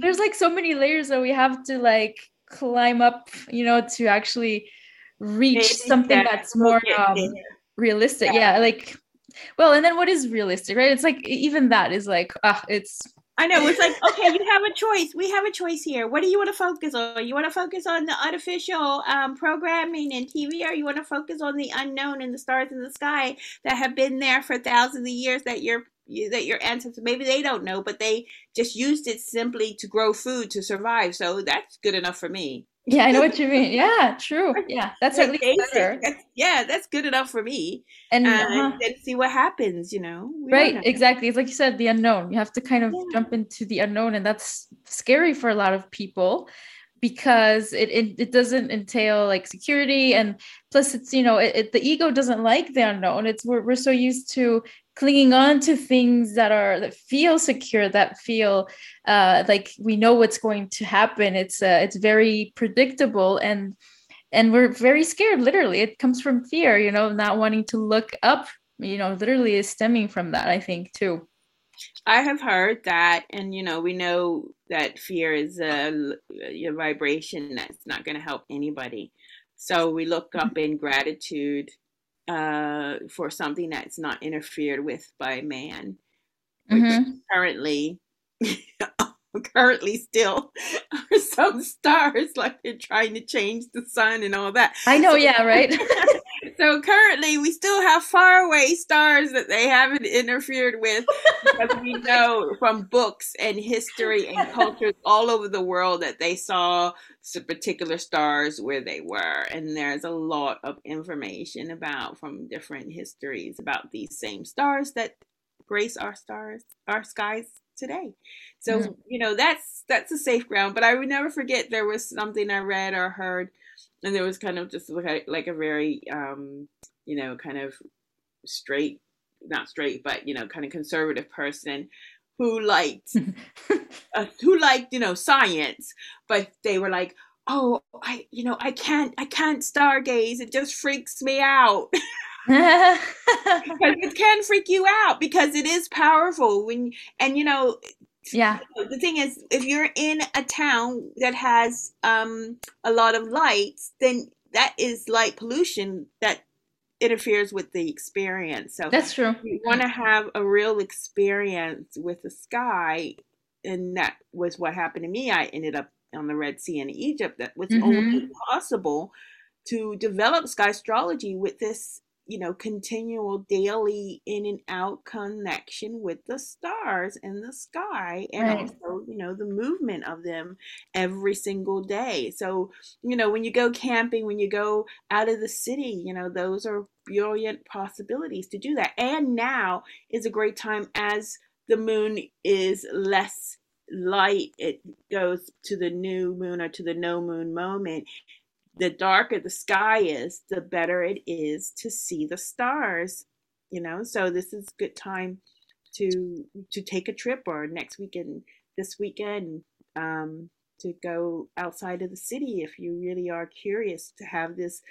there's like so many layers that we have to like climb up, you know, to actually reach something that's more realistic. Yeah. Like, well, and then what is realistic, right? It's like, even that is like, I know, it's like, okay, you have a choice. We have a choice here. What do you want to focus on? You want to focus on the artificial programming and TV, or you want to focus on the unknown and the stars in the sky that have been there for thousands of years that your ancestors, maybe they don't know, but they just used it simply to grow food to survive. So that's good enough for me. Yeah, I know what you mean. Yeah, true. Yeah, that's at least better. That's good enough for me. And then see what happens, you know. Right, exactly. It's like you said, the unknown. You have to kind of jump into the unknown, and that's scary for a lot of people because it doesn't entail like security, and plus it's, you know, the ego doesn't like the unknown. It's we're so used to clinging on to things that feel secure, that feel like we know what's going to happen. It's very predictable, and we're very scared. Literally, it comes from fear. You know, not wanting to look up. You know, literally is stemming from that, I think, too. I have heard that, and you know, we know that fear is a vibration that's not going to help anybody. So we look up in gratitude for something that's not interfered with by man, which currently still are some stars, like they're trying to change the sun and all that. I know, so, yeah, right. So currently we still have faraway stars that they haven't interfered with, because we know from books and history and cultures all over the world that they saw some particular stars where they were. And there's a lot of information about from different histories about these same stars that grace our stars, our skies today. So, you know, that's a safe ground. But I would never forget there was something I read or heard, and there was kind of just like a very, you know, kind of straight, not straight, but, you know, kind of conservative person who liked, you know, science. But they were like, oh, I can't stargaze. It just freaks me out. Because it can freak you out, because it is powerful when, and you know, yeah, the thing is, if you're in a town that has a lot of lights, then that is light pollution that interferes with the experience. So that's true. You want to have a real experience with the sky, and that was what happened to me. I ended up on the Red Sea in Egypt. That was only possible to develop Skystrology with this, you know, continual daily in and out connection with the stars and the sky, and also, you know, the movement of them every single day. So, you know, when you go camping, when you go out of the city, you know, those are brilliant possibilities to do that. And now is a great time, as the moon is less light. It goes to the new moon or to the no moon moment. The darker the sky is, the better it is to see the stars, you know. So this is a good time to take a trip, or next weekend, this weekend, to go outside of the city if you really are curious to have this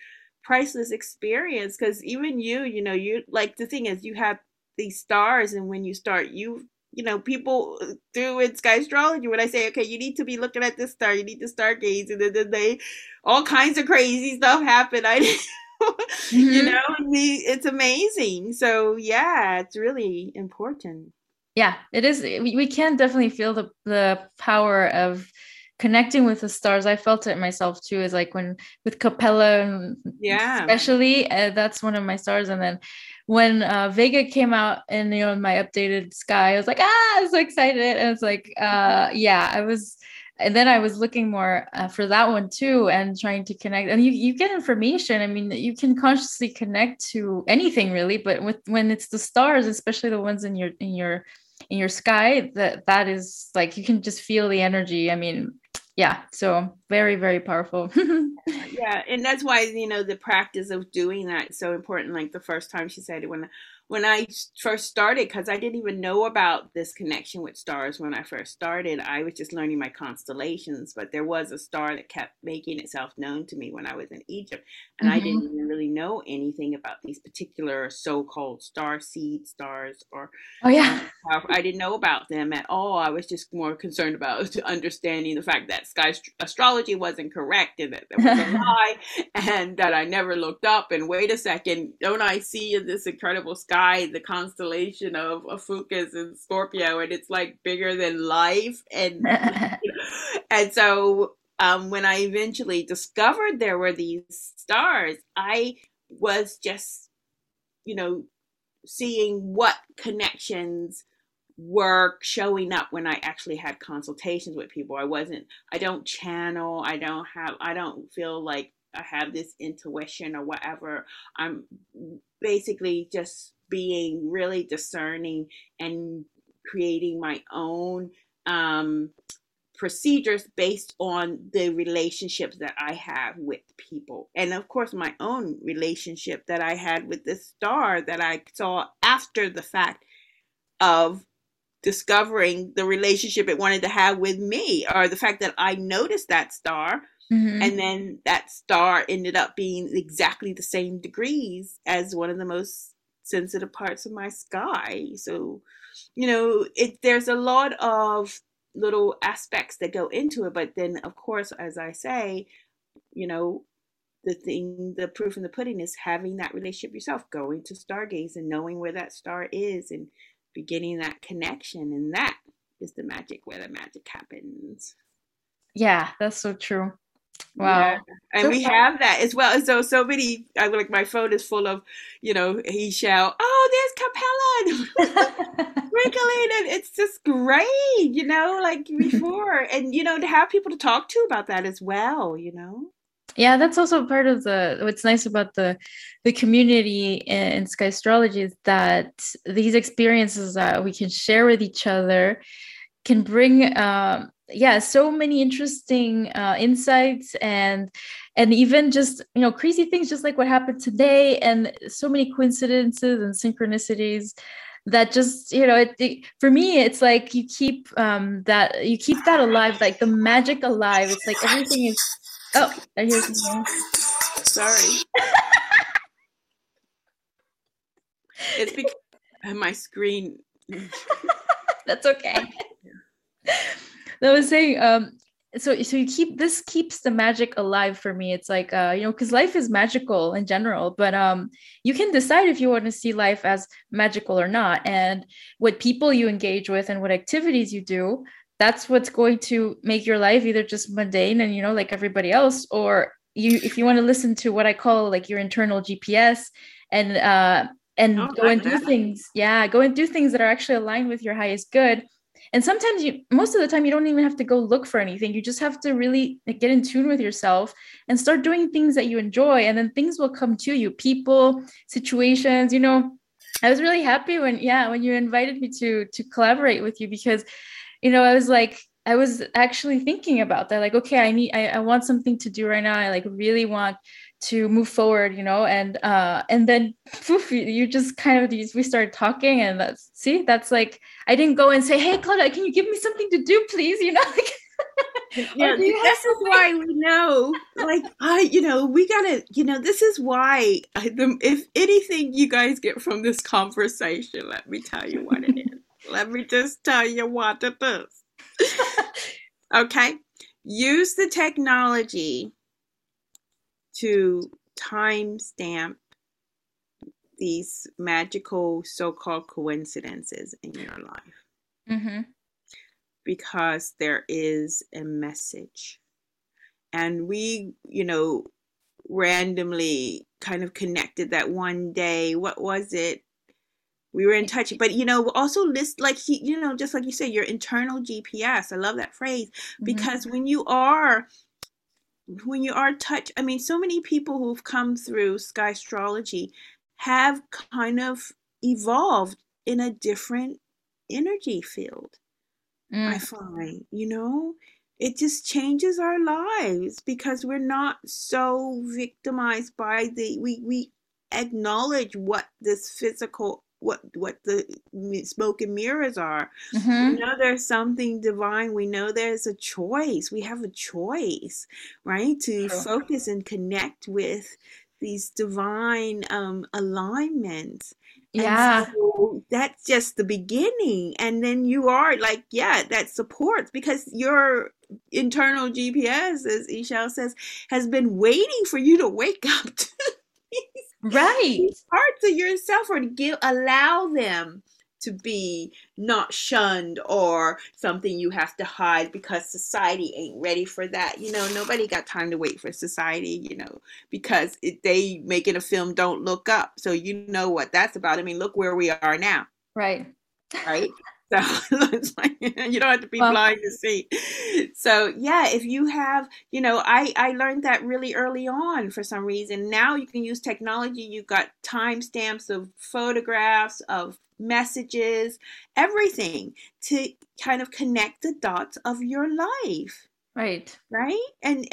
priceless experience. Because even you like, the thing is, you have these stars, and when you start, you know, people do in Skystrology, when I say, okay, you need to be looking at this star, you need to stargaze, and then they, all kinds of crazy stuff happen. You know, it's amazing. So yeah, it's really important. Yeah, it is. We can definitely feel the power of connecting with the stars. I felt it myself too, is like when with Capella, especially, that's one of my stars. And then when Vega came out and, you know, in my updated sky, I was like, I was so excited. And it's like, and then I was looking more for that one too, and trying to connect. And you get information. I mean, you can consciously connect to anything really, but when it's the stars, especially the ones in your sky, that is like, you can just feel the energy. I mean, yeah, so very, very powerful. Yeah, and that's why, you know, the practice of doing that is so important. Like the first time she said, when I first started, because I didn't even know about this connection with stars when I first started, I was just learning my constellations, but there was a star that kept making itself known to me when I was in Egypt, and I didn't even really know anything about these particular so-called star seed stars, or I didn't know about them at all. I was just more concerned about understanding the fact that sky astrology wasn't correct, and that there was a lie, and that I never looked up, and wait a second, don't I see in this incredible sky the constellation of Ophiuchus and Scorpio, and it's like bigger than life? And and so when I eventually discovered there were these stars, I was just, you know, seeing what connections were showing up when I actually had consultations with people. I don't feel like I have this intuition or whatever. I'm basically just being really discerning and creating my own procedures based on the relationships that I have with people. And of course, my own relationship that I had with this star that I saw after the fact of discovering the relationship it wanted to have with me, or the fact that I noticed that star. And then that star ended up being exactly the same degrees as one of the most sensitive parts of my sky. So, you know, there's a lot of little aspects that go into it. But then, of course, as I say, you know, the proof in the pudding is having that relationship yourself, going to stargaze and knowing where that star is and beginning that connection. And that is the magic, where the magic happens. Yeah, that's so true. Wow. Yeah. And so we have that as well. And so many, like my phone is full of, you know, he shall, oh, there's Capella and wriggling, and it's just great, you know, like before. And, you know, to have people to talk to about that as well, you know. Yeah, that's also part of what's nice about the community in Skystrology, is that these experiences that we can share with each other can bring, so many interesting insights and even just, you know, crazy things, just like what happened today, and so many coincidences and synchronicities that just, you know, for me, it's like you keep that alive, like the magic alive. It's like everything is Oh, I hear something. Sorry. It's because my screen. That's okay. I was saying, so you keeps the magic alive for me. It's like, because life is magical in general, but you can decide if you want to see life as magical or not. And what people you engage with and what activities you do, that's what's going to make your life either just mundane and, like everybody else, or if you want to listen to what I call like your internal GPS and go and do things. Yeah. Go and do things that are actually aligned with your highest good. And sometimes most of the time you don't even have to go look for anything. You just have to really get in tune with yourself and start doing things that you enjoy. And then things will come to you, people, situations. I was really happy when you invited me to collaborate with you, because, I was actually thinking about that. Like, okay, I want something to do right now. I really want to move forward, and then poof, you just we started talking, and that's I didn't go and say, hey, Claudette, can you give me something to do, please? Yeah, this is why we know, we gotta, this is why if anything you guys get from this conversation, let me tell you what it is. Let me just tell you what it is. Okay. Use the technology to timestamp these magical so-called coincidences in your life. Mm-hmm. Because there is a message. And we, randomly connected that one day. What was it? We were in touch, but, also list, just like you said, your internal GPS. I love that phrase, because mm-hmm. when you are touch, so many people who've come through Skystrology have evolved in a different energy field. Mm. I find, it just changes our lives, because we're not so victimized by we acknowledge what this physical, what the smoke and mirrors are. Mm-hmm. We know there's something divine. We know there's a choice. We have a choice, right? To focus and connect with these divine alignments. Yeah. And so that's just the beginning. And then you are that supports, because your internal GPS, as Ixel says, has been waiting for you to wake up to these. Right. Parts of yourself, or to allow them to be not shunned or something you have to hide because society ain't ready for that. Nobody got time to wait for society, because they making a film, Don't Look Up. So you know what that's about. Look where we are now. Right. Right. So it's you don't have to be blind to see. So yeah, if you have, I learned that really early on for some reason. Now you can use technology. You've got timestamps of photographs, of messages, everything to connect the dots of your life. Right. Right. And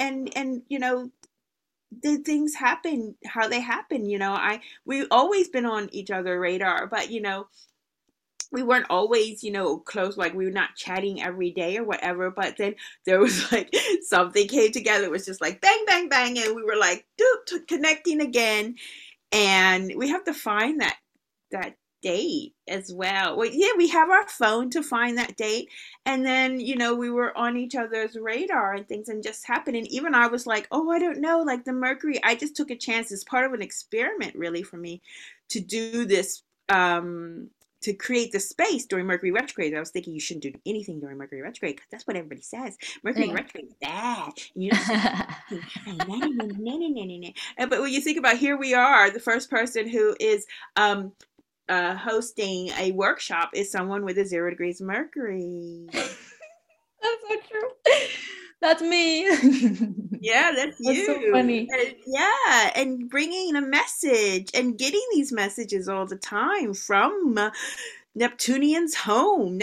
the things happen how they happen. We've always been on each other's radar, but we weren't always, close, we were not chatting every day or whatever, but then there was something came together. It was just bang, bang, bang. And we were connecting again. And we have to find that date as well. Well, yeah, we have our phone to find that date. And then, we were on each other's radar and things, and just happened. And even I was I don't know, the Mercury, I just took a chance. It's part of an experiment really for me to do this, to create the space during Mercury retrograde. I was thinking you shouldn't do anything during Mercury retrograde, because that's what everybody says. Mercury retrograde is bad. But when you think about, here we are, the first person who is hosting a workshop is someone with a 0 degrees Mercury. That's so true. That's me. Yeah, that's you. So funny. And bringing a message and getting these messages all the time from Neptune's home,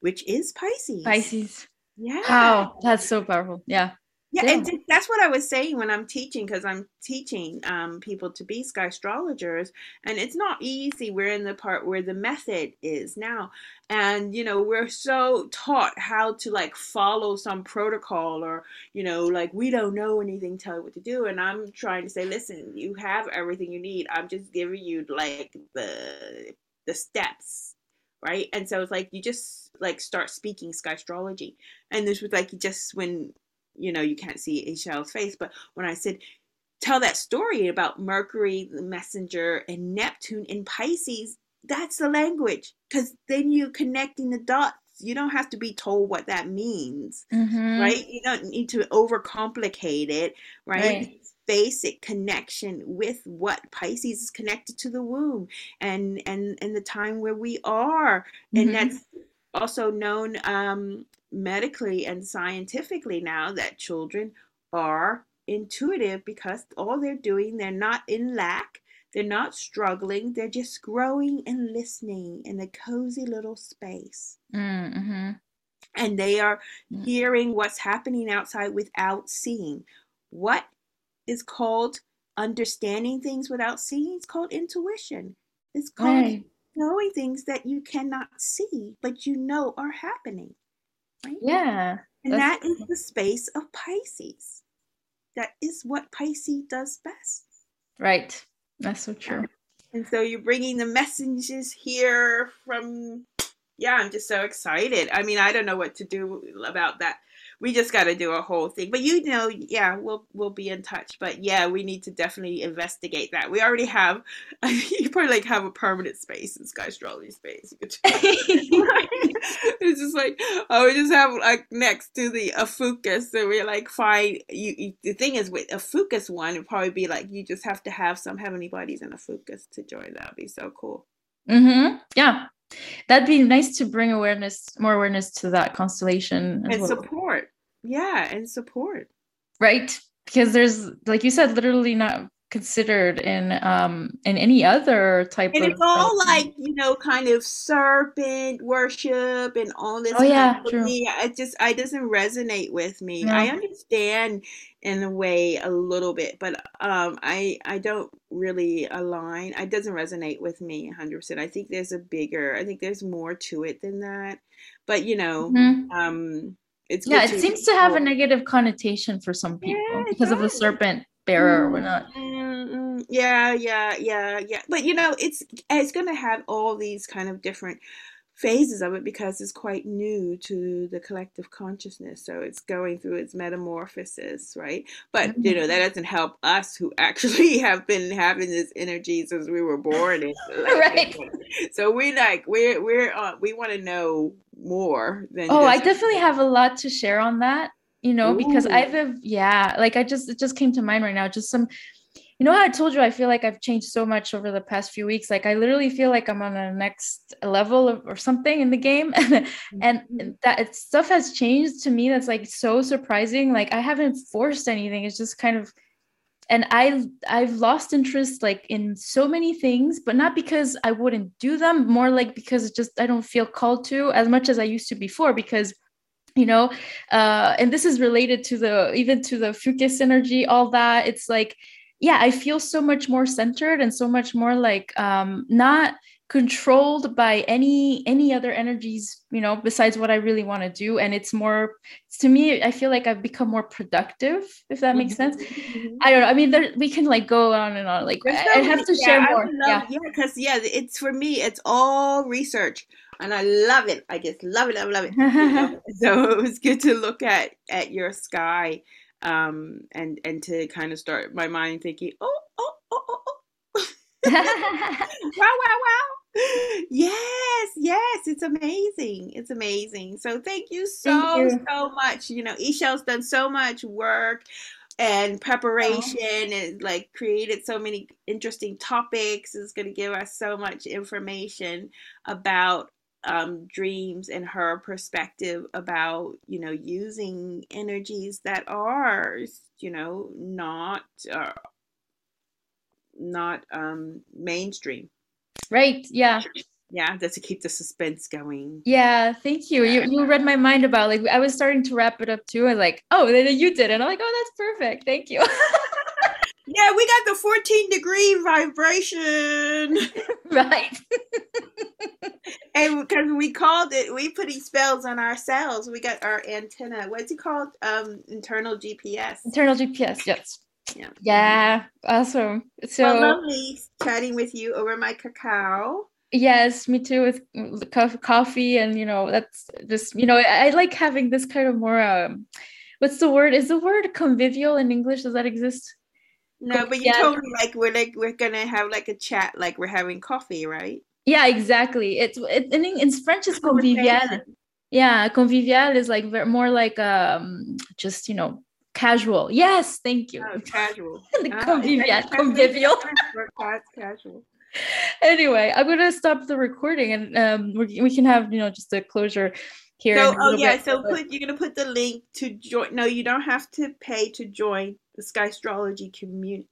which is Pisces. Yeah. Wow, that's so powerful. Yeah. Yeah, and that's what I was saying when I'm teaching, because I'm teaching people to be sky astrologers, and it's not easy. We're in the part where the method is now, and you know, we're so taught how to like follow some protocol, or you know, like we don't know anything, tell you what to do. And I'm trying to say, listen, you have everything you need. I'm just giving you like the steps. Right. And so it's like, you just like start speaking sky astrology. And this was like, just when, you know, you can't see Ixel's face, but when I said, tell that story about Mercury, the messenger, and Neptune in Pisces, that's the language. Because then you're connecting the dots. You don't have to be told what that means, right? You don't need to overcomplicate it, right? Basic connection with what Pisces is connected to, the womb and the time where we are, and that's also known medically and scientifically now, that children are intuitive because all they're doing, they're not in lack, they're not struggling, they're just growing and listening in a cozy little space, and they are hearing what's happening outside without seeing. What is called understanding things without seeing, it's called intuition. It's called knowing things that you cannot see, but you know are happening. Right? Yeah. And that is the space of Pisces. That is what Pisces does best. Right. That's so true. And so you're bringing the messages here from, I'm just so excited. I mean, I don't know what to do about that. We just got to do a whole thing, but you know, we'll be in touch. But yeah, we need to definitely investigate that. We already have. I mean, you probably like have a permanent space in Sky Astrology space. It's just like, oh, we just have like next to the Ophiuchus, so we're like, fine. You the thing is with Ophiuchus one, it'd probably be like you just have to have some heavenly bodies in Ophiuchus to join. That'd be so cool. Yeah. That'd be nice to bring more awareness to that constellation as well. Support. Yeah, and support. Right. Because there's, like you said, literally not considered in any other type of. And it's all like, you know, kind of serpent worship and all this. Oh, yeah, true. It doesn't resonate with me. No. I understand in a way a little bit, but I don't really align. It doesn't resonate with me 100%. I think there's there's more to it than that. But, you know, it's. Yeah, it seems to have a negative connotation for some people because of the serpent bearer or whatnot. Yeah. But you know, it's going to have all these kind of different phases of it because it's quite new to the collective consciousness, so it's going through its metamorphosis, right? But you know, that doesn't help us who actually have been having this energy since we were born. Right. So we want to know more than. Oh, I definitely have a lot to share on that. You know, because it just came to mind right now. Just some, you know, I told you, I feel like I've changed so much over the past few weeks. Like I literally feel like I'm on the next level or something in the game. And that stuff has changed to me. That's like so surprising. Like I haven't forced anything. It's just kind of, and I've lost interest like in so many things, but not because I wouldn't do them, more like because it just, I don't feel called to as much as I used to before, because you know, and this is related to the Fucus energy, all that. It's like, yeah, I feel so much more centered and so much more like not controlled by any other energies, you know, besides what I really want to do. And it's more, to me, I feel like I've become more productive, if that makes sense. I don't know. I mean, we can like go on and on. Like I have to share more. Because it's, for me, it's all research. And I love it. I just love it. I love it. You know? So it was good to look at your sky, and to kind of start my mind thinking, oh. Wow. Yes. It's amazing. So thank you so much. You know, Ixel's done so much work and preparation and like created so many interesting topics. It's going to give us so much information about dreams and her perspective about, you know, using energies that are, you know, not mainstream. Right. Yeah. Yeah, just to keep the suspense going. Yeah, thank you. You read my mind about, like, I was starting to wrap it up too, and like, oh, then you did, and I'm like, oh, that's perfect. Thank you. Yeah, we got the 14-degree vibration. Right. And because we called it, we putting spells on ourselves. We got our antenna. What's it called? Internal GPS. Internal GPS, yes. Yeah, awesome. So well, lovely chatting with you over my cacao. Yes, me too, with coffee. And, you know, that's just, you know, I like having this kind of more, what's the word? Is the word convivial in English? Does that exist? No, but you told me we're gonna have like a chat, like we're having coffee, right? Yeah, exactly. It's in French, it's convivial. Yeah, convivial is like more like just, you know, casual. Yes, thank you. Oh, casual. Convivial. Casual. Anyway, I'm gonna stop the recording, and we can have, you know, just a closure here. So, you're gonna put the link to join. No, you don't have to pay to join the Skystrology community,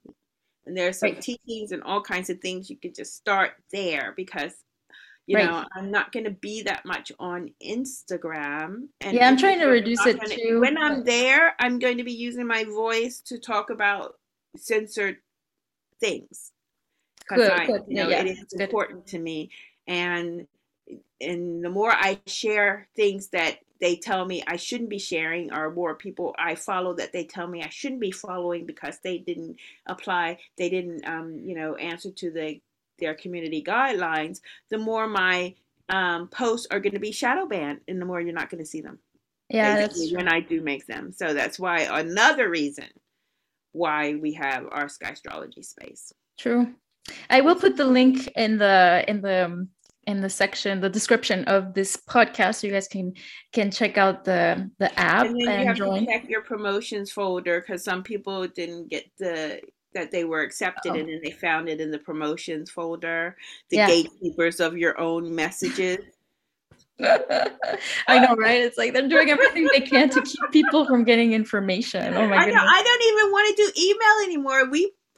and there are some teachings and all kinds of things. You could just start there because you know I'm not going to be that much on Instagram, and I'm trying to reduce it too. When I'm there, I'm going to be using my voice to talk about censored things because it is important to me, and the more I share things that they tell me I shouldn't be sharing, or more people I follow that they tell me I shouldn't be following because they didn't apply, they didn't, answer to their community guidelines, the more my posts are going to be shadow banned, and the more you're not going to see them. Yeah, that's true. When I do make them. So that's why, another reason why we have our Skystrology space. True. I will put the link in the section, the description of this podcast, so you guys can check out the app. And then you have to check your promotions folder, because some people didn't get that they were accepted, and then they found it in the promotions folder. The gatekeepers of your own messages. I know, right? It's like they're doing everything they can to keep people from getting information. Oh my goodness! I don't even want to do email anymore.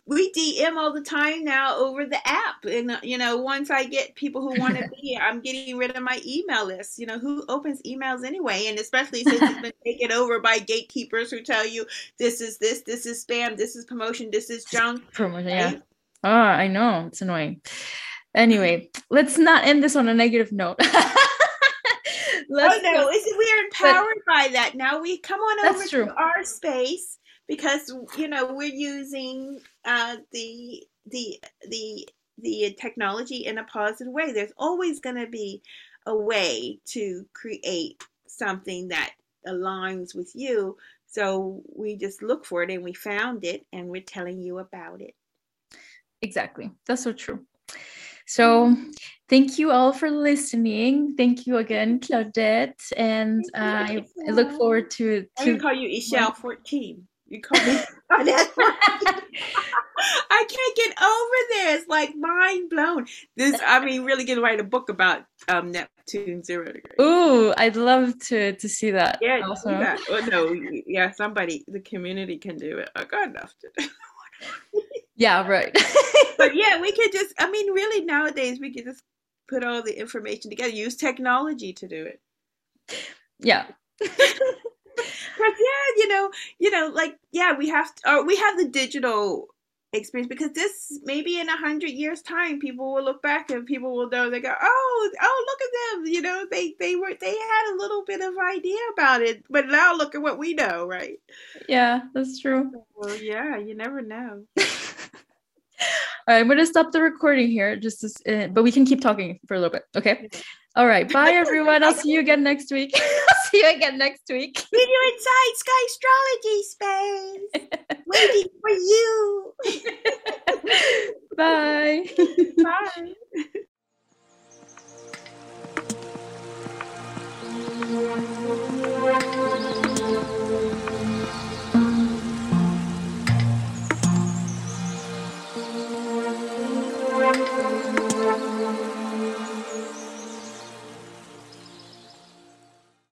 We DM all the time now over the app. And, you know, once I get people who want to be here, I'm getting rid of my email list. You know, who opens emails anyway? And especially since it's been taken over by gatekeepers who tell you this is spam, this is promotion, this is junk. Promotion, yeah. Oh, I know. It's annoying. Anyway, let's not end this on a negative note. We're empowered by that. Now we come on over to our space. Because, you know, we're using the technology in a positive way. There's always going to be a way to create something that aligns with you. So we just look for it, and we found it, and we're telling you about it. Exactly. That's so true. So thank you all for listening. Thank you again, Claudette. And I look forward to... I'm going to call you Ixel 14. You call me I can't get over this. Like, mind blown. Really gonna write a book about Neptune 0 degree. Ooh, I'd love to see that. Yeah, also. Do that. Well, somebody, the community can do it. I got enough to do. Yeah, right. But yeah, we could just. I mean, really, nowadays we could just put all the information together. Use technology to do it. Yeah. But yeah, you know, like, yeah, we have the digital experience, because this, maybe in 100 years' time, people will look back and people will know, they go, oh, look at them, you know, they had a little bit of idea about it, but now look at what we know, right? Yeah, that's true. Well, yeah, you never know. All right, I'm gonna stop the recording here, but we can keep talking for a little bit, okay? All right, bye everyone. I'll see you again next week. See you inside Skystrology Space, waiting for you. Bye. Bye.